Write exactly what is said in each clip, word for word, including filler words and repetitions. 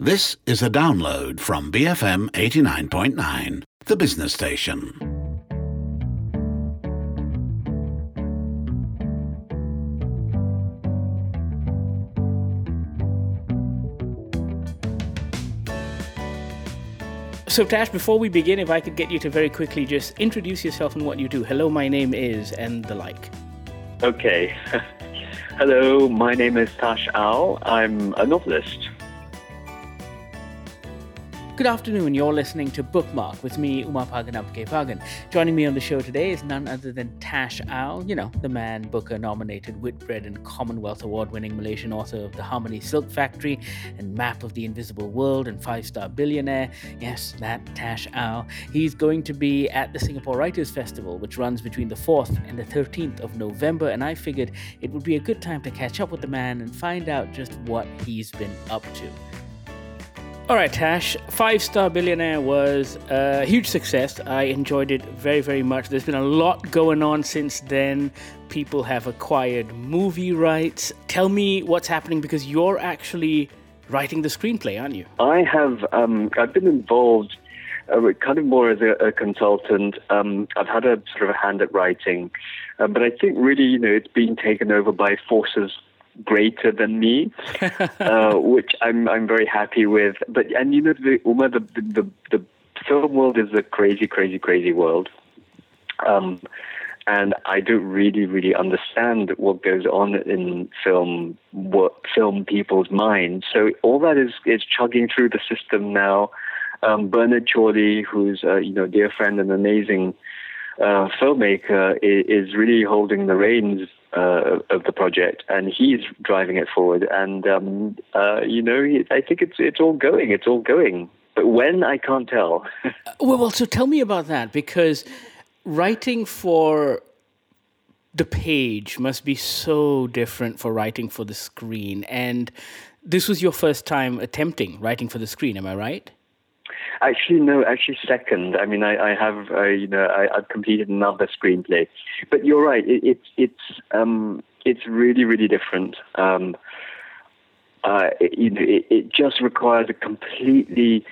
This is a download from B F M eighty-nine point nine, the business station. So Tash, before we begin, if I could get you to very quickly just introduce yourself and what you do. Hello, my name is, and the like. Okay. Hello, my name is Tash Aw. I'm a novelist. Good afternoon, you're listening to Bookmark with me, Uma Paganampke Pagan. Joining me on the show today is none other than Tash Aw, you know, the Man Booker nominated, Whitbread and Commonwealth Award winning Malaysian author of The Harmony Silk Factory and Map of the Invisible World and Five Star Billionaire. Yes, that Tash Aw. He's going to be at the Singapore Writers Festival, which runs between the fourth and the thirteenth of November, and I figured it would be a good time to catch up with the man and find out just what he's been up to. All right, Tash, Five Star Billionaire was a huge success. I enjoyed it very, very much. There's been a lot going on since then. People have acquired movie rights. Tell me what's happening, because you're actually writing the screenplay, aren't you? I have. Um, I've been involved uh, kind of more as a, a consultant. Um, I've had a sort of a hand at writing, uh, but I think really, you know, it's been taken over by forces greater than me, uh, which I'm I'm very happy with. But and you know, the Uma, the the, the film world is a crazy, crazy, crazy world, um, and I don't really, really understand what goes on in film, what film people's minds. So all that is is chugging through the system now. Um, Bernard Chordy, who's uh, you know, dear friend and amazing uh, filmmaker, is, is really holding the reins Uh, of the project, and he's driving it forward. And um, uh, you know, I think it's it's all going, it's all going. But when, I can't tell. well, well, so tell me about that, because writing for the page must be so different for writing for the screen. And this was your first time attempting writing for the screen, am I right? Actually, no, actually second. I mean, I, I have, uh, you know, I, I've completed another screenplay. But you're right, it, it, it's um, it's really, really different. Um, uh, it, you know, it, it just requires a completely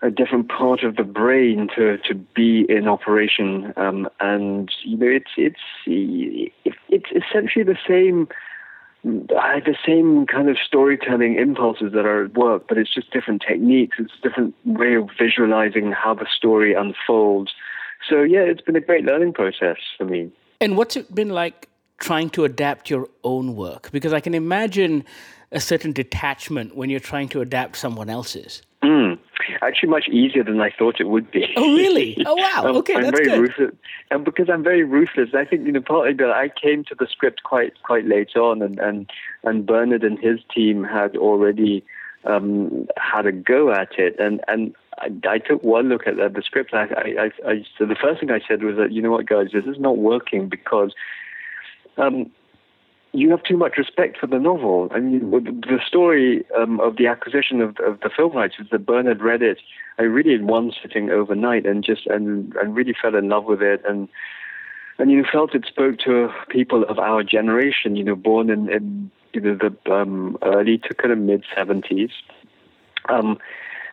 a different part of the brain to, to be in operation. Um, and, you know, it's it's it's essentially the same... I had the same kind of storytelling impulses that are at work, but it's just different techniques. It's a different way of visualizing how the story unfolds. So, yeah, it's been a great learning process for me. And what's it been like trying to adapt your own work? Because I can imagine a certain detachment when you're trying to adapt someone else's. Mm. Actually, much easier than I thought it would be. Oh, really? Oh, wow. Okay, I'm that's very good. Ruthless. And because I'm very ruthless, I think, you know, partly that I came to the script quite quite late on, and, and, and Bernard and his team had already um, had a go at it. And, and I, I took one look at, at the script. I, I, I, so the first thing I said was that, you know what, guys, this is not working because... Um, you have too much respect for the novel. I mean, the story um, of the acquisition of, of the film rights is that Bernard read it, I read it in one sitting overnight, and just and, and really fell in love with it, and and you know, felt it spoke to people of our generation, you know, born in, in you know the um, early to kind of mid seventies, um,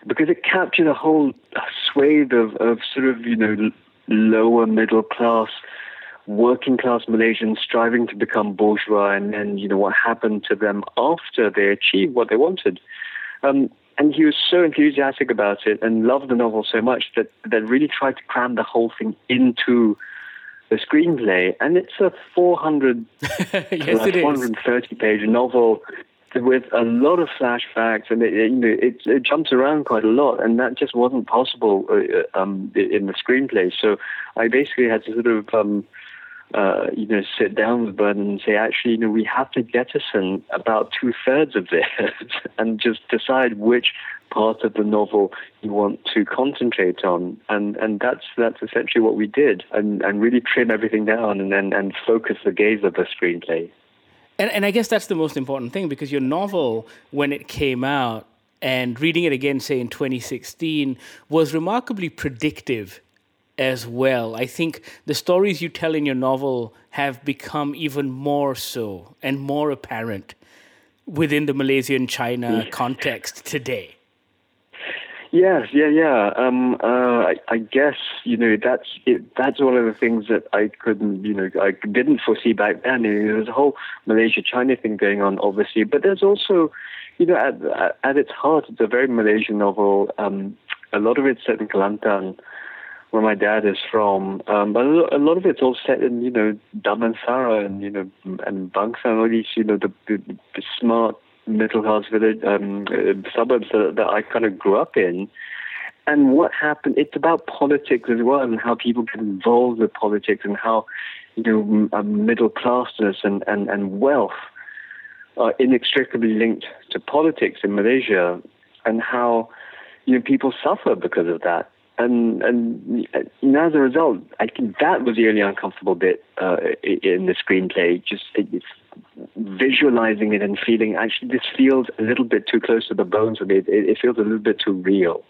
because it captured a whole swathe of, of sort of you know lower middle class, working-class Malaysians striving to become bourgeois, and then, you know, what happened to them after they achieved what they wanted. Um, and he was so enthusiastic about it and loved the novel so much that, that really tried to cram the whole thing into the screenplay. And it's a four hundred, yes, it four hundred thirty-page novel with a lot of flashbacks, and it, you know, it, it jumps around quite a lot, and that just wasn't possible uh, um, in the screenplay. So I basically had to sort of... Um, Uh, you know, sit down with Bernard and say, actually, you know, we have to jettison about two thirds of this and just decide which part of the novel you want to concentrate on, and and that's that's essentially what we did, and and really trim everything down, and then and focus the gaze of the screenplay. And and I guess that's the most important thing, because your novel, when it came out, and reading it again, say in twenty sixteen, was remarkably predictive as well. I think the stories you tell in your novel have become even more so and more apparent within the Malaysian-China context today? Yes, yeah, yeah. Um, uh, I, I guess you know that's it, that's one of the things that I couldn't, you know, I didn't foresee back then. You know, there's a whole Malaysia-China thing going on, obviously, but there's also, you know, at, at its heart, it's a very Malaysian novel. Um, a lot of it's set in Kelantan, where my dad is from, um, but a lot of it's all set in, you know, Damansara and, you know, and Bangsar and all these, you know, the, the, the smart middle-class village um, suburbs that, that I kind of grew up in. And what happened, it's about politics as well and how people get involved with politics and how, you know, middle-classness and, and, and wealth are inextricably linked to politics in Malaysia and how, you know, people suffer because of that. And, and and as a result, I think that was the only uncomfortable bit uh, in the screenplay. Just it's visualizing it and feeling, actually, this feels a little bit too close to the bones of it. It, it feels a little bit too real.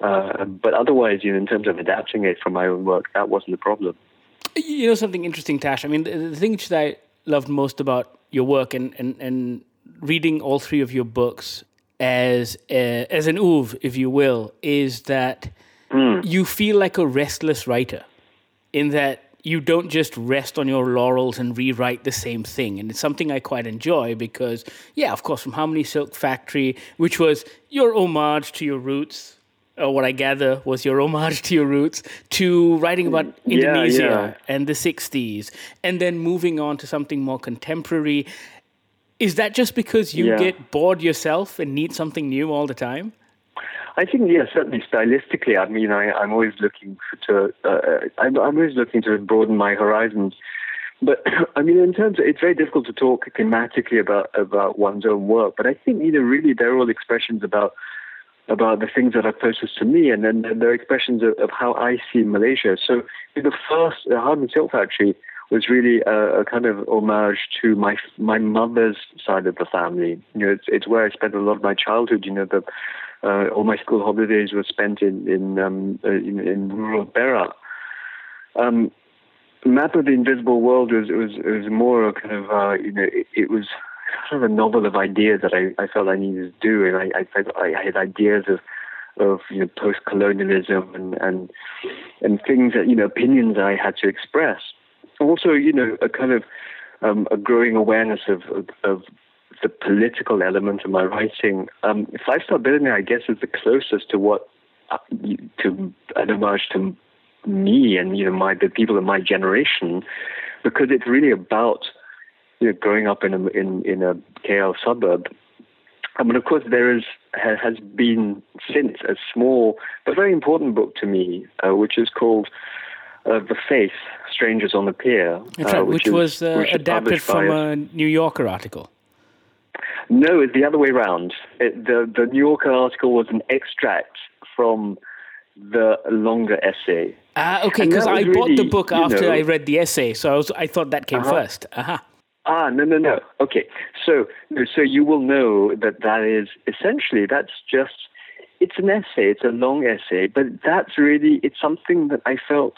Uh, but otherwise, you know, in terms of adapting it from my own work, that wasn't a problem. You know, something interesting, Tash. I mean, the, the thing that I loved most about your work and, and, and reading all three of your books as a, as an oeuvre, if you will, is that Mm. you feel like a restless writer in that you don't just rest on your laurels and rewrite the same thing. And it's something I quite enjoy because, yeah, of course, from Harmony Silk Factory, which was your homage to your roots, or what I gather was your homage to your roots, to writing about Indonesia yeah, yeah. and the sixties, and then moving on to something more contemporary. Is that just because you yeah. get bored yourself and need something new all the time? I think, yeah, certainly stylistically. I mean, I, I'm always looking to, uh, I'm, I'm always looking to broaden my horizons. But I mean, in terms of, it's very difficult to talk thematically about about one's own work. But I think, you know, really, they're all expressions about about the things that are closest to me, and then they're expressions of, of how I see Malaysia. So the first, the Harmony Silk Factory was really a, a kind of homage to my my mother's side of the family. You know, it's, it's where I spent a lot of my childhood. You know, the Uh, all my school holidays were spent in in um, in, in rural Perak. Um, Map of the Invisible World was was was more a kind of uh, you know it, it was sort of a novel of ideas that I, I felt I needed to do, and I I, I had ideas of of you know post colonialism and, and and things that you know opinions I had to express. Also, you know a kind of um, a growing awareness of of, of the political element of my writing. Um, Five Star Billionaire, I guess, is the closest to what uh, to an homage to me and you know my the people in my generation, because it's really about you know growing up in a in, in a K L suburb. I mean, of course, there is has been since a small but very important book to me, uh, which is called Uh, The Face: Strangers on the Pier, uh, right, which, which is, was uh, which adapted from a New Yorker article. No, it's the other way around. It, the, the New Yorker article was an extract from the longer essay. Ah, uh, okay, because I really, bought the book after know, I read the essay, so I, was, I thought that came uh-huh. first. Uh-huh. Ah, no, no, no. Okay, so so you will know that that is essentially, that's just, it's an essay, it's a long essay, but that's really, it's something that I felt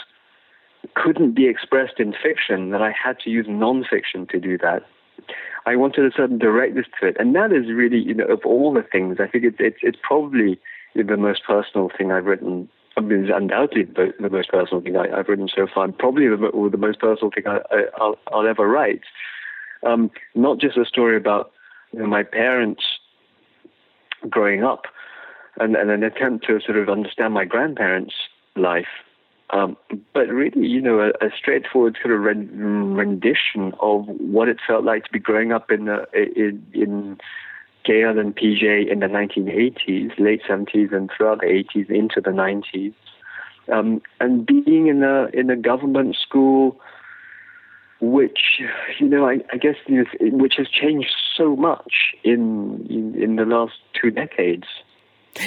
couldn't be expressed in fiction, that I had to use nonfiction to do that. I wanted a certain directness to it, and that is really, you know, of all the things, I think it's it's, it's probably the most personal thing I've written. I mean, it's undoubtedly the, the most personal thing I, I've written so far, and probably the, or the most personal thing I, I, I'll, I'll ever write. Um, not just a story about you know, my parents growing up, and, and an attempt to sort of understand my grandparents' life, Um, but really, you know, a, a straightforward sort of rendition of what it felt like to be growing up in the, in, in K L and P J in the nineteen eighties, late seventies, and throughout the eighties into the nineties, um, and being in a in a government school, which you know, I, I guess, you know, which has changed so much in, in in the last two decades.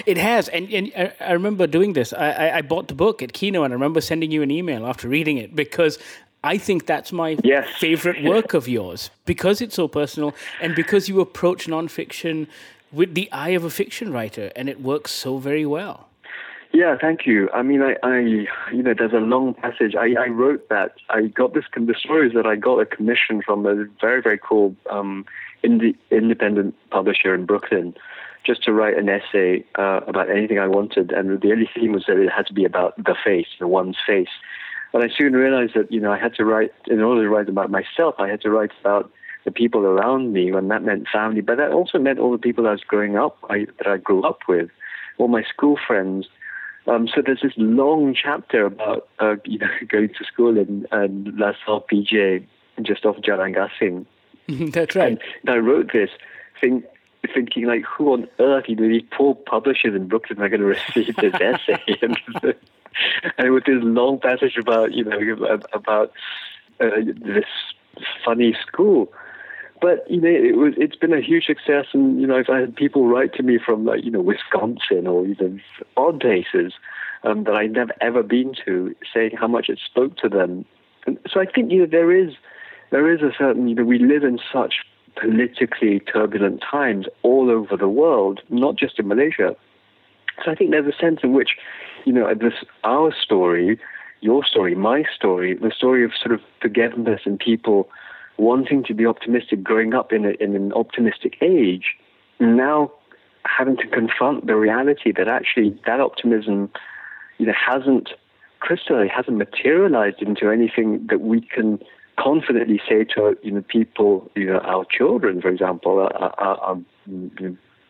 It has, and, and I remember doing this. I, I, I bought the book at Kino, and I remember sending you an email after reading it, because I think that's my yes. favorite work of yours, because it's so personal, and because you approach nonfiction with the eye of a fiction writer, and it works so very well. Yeah, thank you. I mean, I, I you know, there's a long passage. I, I wrote that. I got this, the story is that I got a commission from a very, very cool um, indie, independent publisher in Brooklyn just to write an essay uh, about anything I wanted. And the only theme was that it had to be about the face, the one's face. But I soon realized that, you know, I had to write, in order to write about myself, I had to write about the people around me, and that meant family. But that also meant all the people I was growing up, I, that I grew up with, all my school friends. Um, so there's this long chapter about uh, you know, going to school in uh, La Salle P J, just off Jalan Gasing. That's right. And, and I wrote this thing, thinking, like, who on earth, you know, these poor publishers in Brooklyn are going to receive this essay? and, and with this long passage about, you know, about uh, this funny school. But, you know, it was, it's been a huge success. And, you know, I've had people write to me from, like, you know, Wisconsin or even odd places um, that I'd never, ever been to, saying how much it spoke to them. And so I think, you know, there is, there is a certain, you know, we live in such politically turbulent times all over the world, not just in Malaysia. So I think there's a sense in which, you know, this our story, your story, my story, the story of sort of togetherness and people wanting to be optimistic, growing up in, a, in an optimistic age, now having to confront the reality that actually that optimism, you know, hasn't crystallized, hasn't materialized into anything that we can confidently say to, you know, people, you know, our children, for example, our, our, our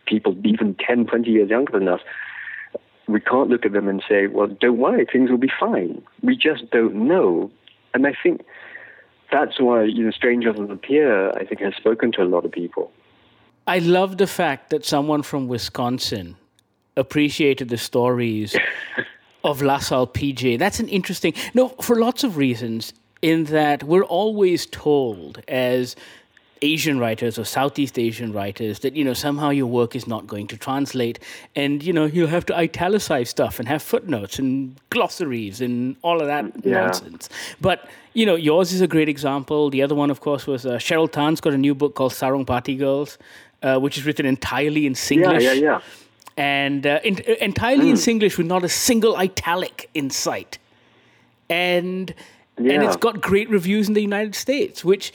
people even ten, twenty years younger than us. We can't look at them and say, well, don't worry, things will be fine. We just don't know. And I think that's why, you know, Strangers on the Pier, I think, has spoken to a lot of people. I love the fact that someone from Wisconsin appreciated the stories of La Salle P J. That's an interesting... No, for lots of reasons, in that we're always told as Asian writers or Southeast Asian writers that, you know, somehow your work is not going to translate, and, you know, you'll have to italicize stuff and have footnotes and glossaries and all of that yeah. nonsense. But, you know, yours is a great example. The other one, of course, was uh, Cheryl Tan's got a new book called Sarong Party Girls, uh, which is written entirely in Singlish. Yeah, yeah, yeah. And uh, in, uh, entirely mm. in Singlish with not a single italic in sight. And, yeah. and it's got great reviews in the United States, which...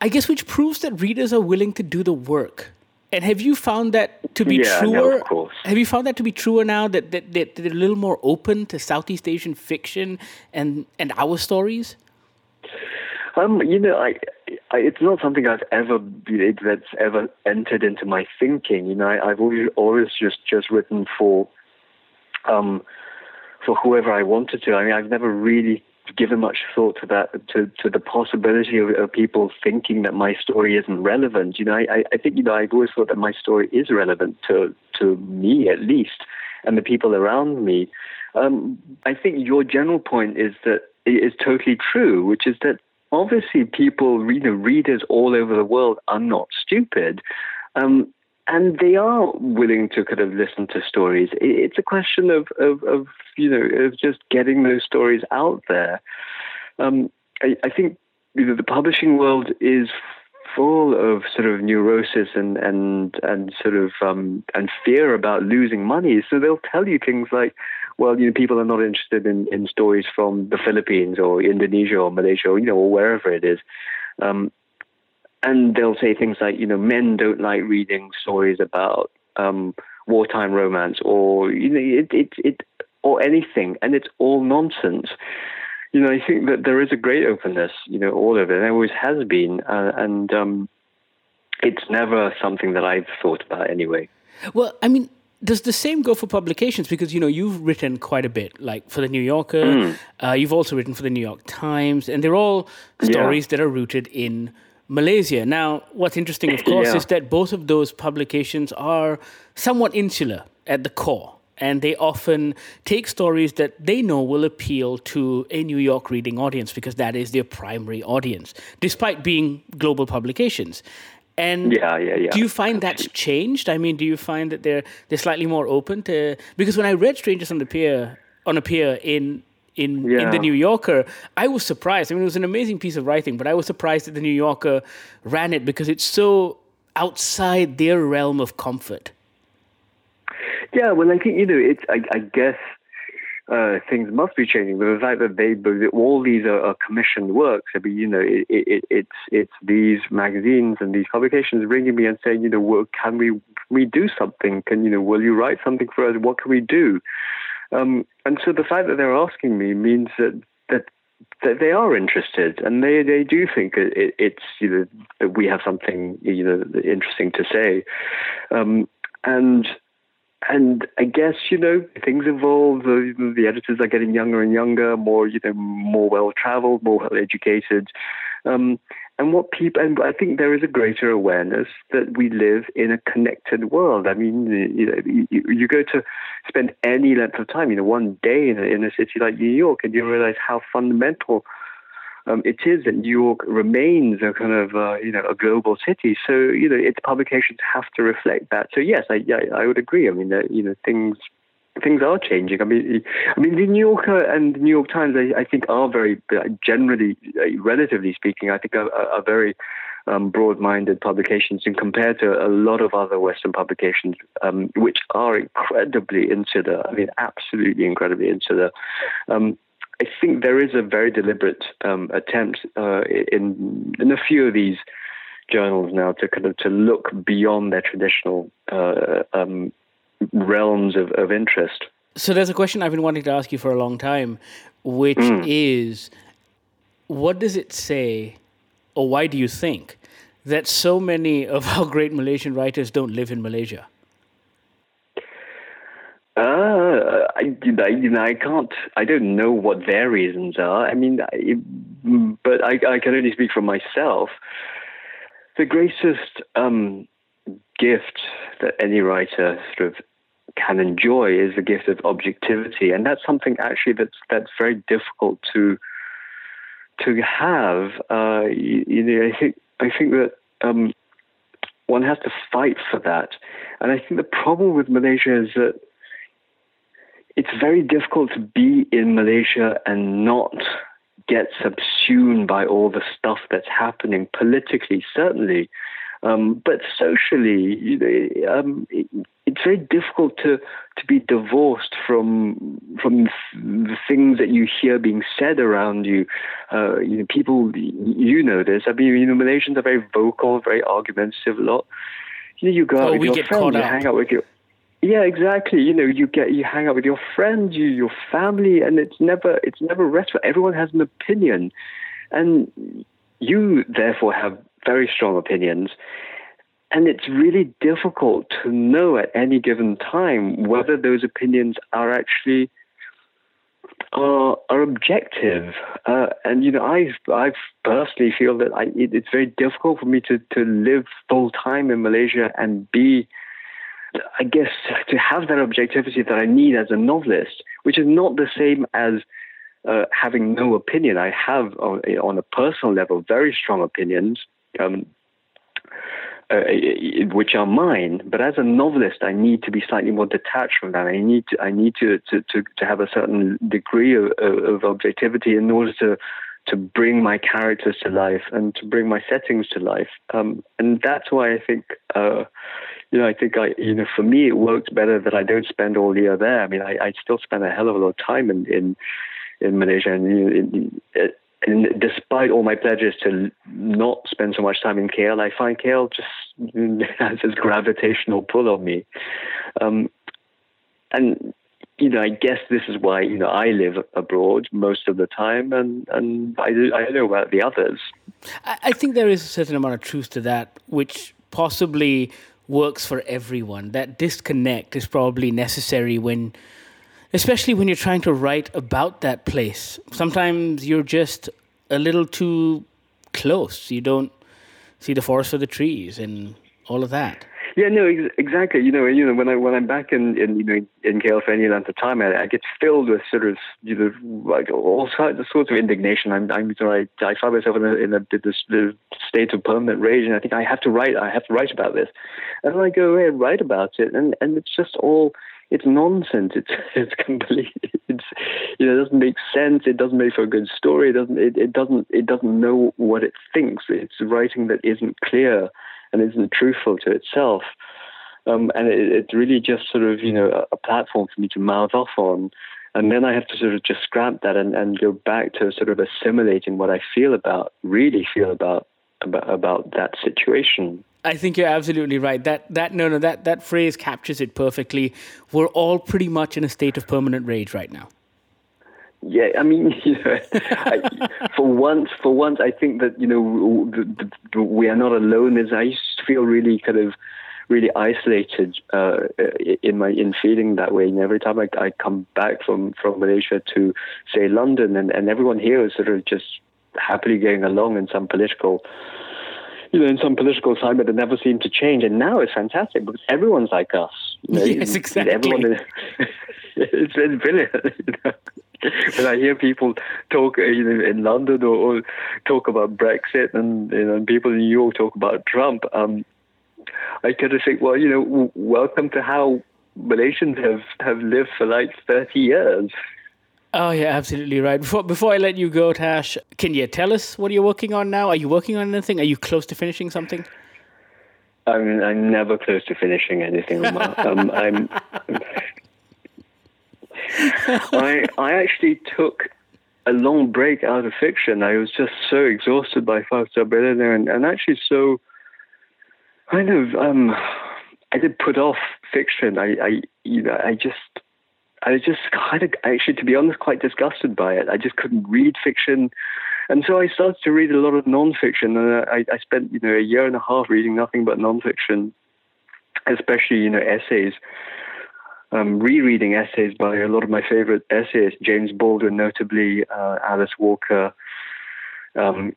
I guess which proves that readers are willing to do the work. And have you found that to be yeah, truer? No, of course. Have you found that to be truer now that, that, that they're a little more open to Southeast Asian fiction and, and our stories? Um, you know, I, I, it's not something I've ever it, that's ever entered into my thinking. You know, I, I've always, always just, just written for um for whoever I wanted to. I mean, I've never really given much thought to that, to, to the possibility of, of people thinking that my story isn't relevant. You know, I, I think, you know, I've always thought that my story is relevant to, to me at least, and the people around me. Um, I think your general point is that it is totally true, which is that obviously people, you know, readers all over the world are not stupid. Um, And they are willing to kind of listen to stories. It's a question of, of, of you know, of just getting those stories out there. Um, I, I think, you know, the publishing world is full of sort of neurosis and and and sort of um, and fear about losing money. So they'll tell you things like, well, you know, people are not interested in, in stories from the Philippines or Indonesia or Malaysia or, you know, or wherever it is. Um, And they'll say things like, you know, men don't like reading stories about um, wartime romance, or, you know, it, it, it, or anything, and it's all nonsense. You know, I think that there is a great openness, you know, all over it. There always has been, uh, and um, it's never something that I've thought about anyway. Well, I mean, does the same go for publications? Because, you know, you've written quite a bit, like for The New Yorker. Mm. Uh, you've also written for The New York Times, and they're all stories yeah. that are rooted in Malaysia. Now, what's interesting, of course, yeah. is that both of those publications are somewhat insular at the core, and they often take stories that they know will appeal to a New York reading audience because that is their primary audience, despite being global publications. And yeah, yeah, yeah. do you find that's changed? I mean, do you find that they're they're slightly more open to... Because when I read Strangers on the Pier, on a Pier in... In, yeah. in The New Yorker, I was surprised. I mean, it was an amazing piece of writing, but I was surprised that The New Yorker ran it because it's so outside their realm of comfort. Yeah, well, I think, you know, it's, I, I guess uh, things must be changing. But the fact that they, all these are, are commissioned works. I mean, you know, it, it, it's it's these magazines and these publications ringing me and saying, you know, well, can we can we do something? Can you know, will you write something for us? What can we do? Um, and so the fact that they're asking me means that that. that they are interested, and they, they do think it, it's, you know, that we have something, you know, interesting to say. Um, and, and I guess, you know, things evolve. The, the editors are getting younger and younger, more, you know, more well-traveled, more well-educated. Um, and what people, and I think there is a greater awareness that we live in a connected world. I mean, you know, you, you go to spend any length of time, you know, one day in a, in a city like New York, and you realize how fundamental um, it is that New York remains a kind of, uh, you know, a global city. So, you know, its publications have to reflect that. So yes, I, I, I would agree. I mean, uh, you know, things. Things are changing. I mean, I mean, the New Yorker and the New York Times, I, I think, are very generally, relatively speaking, I think, are, are very um, broad-minded publications, and compared to a lot of other Western publications, um, which are incredibly insular. I mean, absolutely incredibly insular. Um, I think there is a very deliberate um, attempt uh, in in a few of these journals now to kind of to look beyond their traditional. Uh, um, realms of, of interest. So there's a question I've been wanting to ask you for a long time, which mm. is, what does it say, or why do you think that so many of our great Malaysian writers don't live in Malaysia? Uh, I, I, you know, I can't, I don't know what their reasons are. I mean, I, but I, I can only speak for myself. The greatest um, gift that any writer sort of can enjoy is the gift of objectivity, and that's something actually that's that's very difficult to to have. Uh, you, you know, I think I think that um, one has to fight for that, and I think the problem with Malaysia is that it's very difficult to be in Malaysia and not get subsumed by all the stuff that's happening politically, certainly. Um, but socially, you know, um, it, it's very difficult to, to be divorced from from the things that you hear being said around you. Uh, you know, people, you know this. I mean, you know, Malaysians are very vocal, very argumentative a lot. You know, you go out oh, with your friends, you hang out with your. Yeah, exactly. You know, you get you hang out with your friends, you, your family, and it's never it's never restful. Everyone has an opinion, and you therefore have very strong opinions, and it's really difficult to know at any given time whether those opinions are actually are, are objective. Uh, and you know, I I personally feel that I, it, it's very difficult for me to to live full time in Malaysia and be, I guess, to have that objectivity that I need as a novelist, which is not the same as uh, having no opinion. I have on, on a personal level very strong opinions. Um, uh, which are mine, but as a novelist, I need to be slightly more detached from that. I need to, I need to, to, to, to have a certain degree of, of objectivity in order to to bring my characters to life and to bring my settings to life. Um, and that's why I think, uh, you know, I think I, you know, for me, it works better that I don't spend all year there. I mean, I, I still spend a hell of a lot of time in in, in Malaysia, and in, in, in, and despite all my pledges to not spend so much time in K L, I find K L just has this gravitational pull on me. Um, and, you know, I guess this is why, you know, I live abroad most of the time, and, and I, I don't know about the others. I think there is a certain amount of truth to that, which possibly works for everyone. That disconnect is probably necessary when... especially when you're trying to write about that place. Sometimes you're just a little too close. You don't see the forest for the trees and all of that. Yeah, no, ex- exactly. You know, you know, when I when I'm back in, in you know in K L for any length of time, I, I get filled with sort of you know like all sorts, sorts of indignation. I'm I'm sorry, I, I find myself in a in a this, this state of permanent rage, and I think I have to write. I have to write about this, and then I go away and write about it, and, and it's just all. It's nonsense. It's it's complete. It's you know it doesn't make sense. It doesn't make for a good story. It doesn't. It, it doesn't. It doesn't know what it thinks. It's writing that isn't clear and isn't truthful to itself. Um, and it, it's really just sort of you know a, a platform for me to mouth off on. And then I have to sort of just scrap that and, and go back to sort of assimilating what I feel about, really feel about, about, about that situation. I think you're absolutely right. That that no no that, that phrase captures it perfectly. We're all pretty much in a state of permanent rage right now. Yeah, I mean, you know, I, for once, for once, I think that, you know, the, the, we are not alone. As I used to feel really kind of really isolated uh, in my in feeling that way. And every time I, I come back from, from Malaysia to say London, and, and everyone here is sort of just happily going along in some political. You know, in some political climate that never seemed to change, and now it's fantastic because everyone's like us. You know, yes, exactly. Everyone is, it's been brilliant. You know? When I hear people talk, you know, in London or, or talk about Brexit, and you know, and people in New York talk about Trump, um, I kind of think, well, you know, w- welcome to how Malaysians have, have lived for like thirty years. Oh, yeah, absolutely right. Before, before I let you go, Tash, can you tell us what you're working on now? Are you working on anything? Are you close to finishing something? I mean, I'm never close to finishing anything. um, I'm, I, I actually took a long break out of fiction. I was just so exhausted by Five Star Billionaire, and, and actually so kind of, um, I did put off fiction. I, I you know, I just... I was just kind of, actually, to be honest, quite disgusted by it. I just couldn't read fiction. And so I started to read a lot of nonfiction. And I, I spent, you know, a year and a half reading nothing but nonfiction, especially, you know, essays, um, rereading essays by a lot of my favorite essayists, James Baldwin, notably, uh, Alice Walker. Um,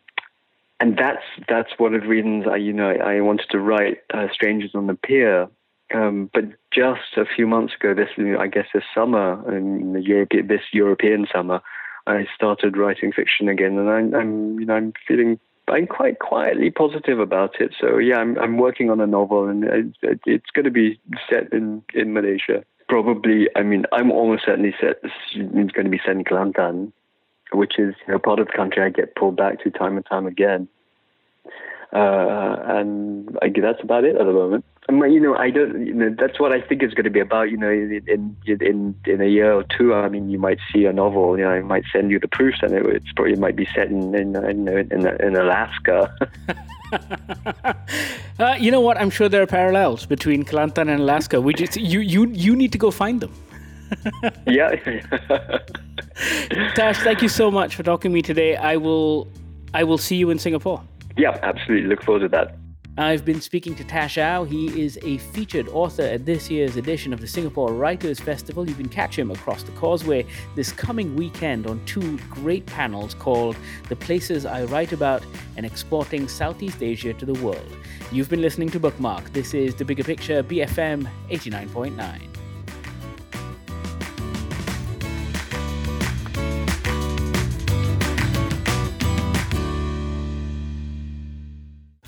and that's that's one of the reasons I, you know, I wanted to write uh, Strangers on the Pier. Um, but just a few months ago, this I guess this summer, in the Europe, this European summer, I started writing fiction again, and I'm, I'm, you know, I'm feeling, I'm quite quietly positive about it. So yeah, I'm, I'm working on a novel, and it, it's going to be set in, in Malaysia. Probably, I mean, I'm almost certainly set. It's going to be set in Kelantan, which is, you know, part of the country I get pulled back to time and time again. Uh, and I, that's about it at the moment. I mean, you know, I don't. You know, that's what I think it's going to be about. You know, in in in a year or two, I mean, you might see a novel. You know, I might send you the proofs, and it, it's probably it might be set in in in, in, in Alaska. uh, you know what? I'm sure there are parallels between Kelantan and Alaska. We just you you you need to go find them. Yeah. Tash, thank you so much for talking to me today. I will I will see you in Singapore. Yeah, absolutely. Look forward to that. I've been speaking to Tash Aw. He is a featured author at this year's edition of the Singapore Writers Festival. You can catch him across the causeway this coming weekend on two great panels called The Places I Write About and Exporting Southeast Asia to the World. You've been listening to Bookmark. This is The Bigger Picture, B F M eighty-nine point nine.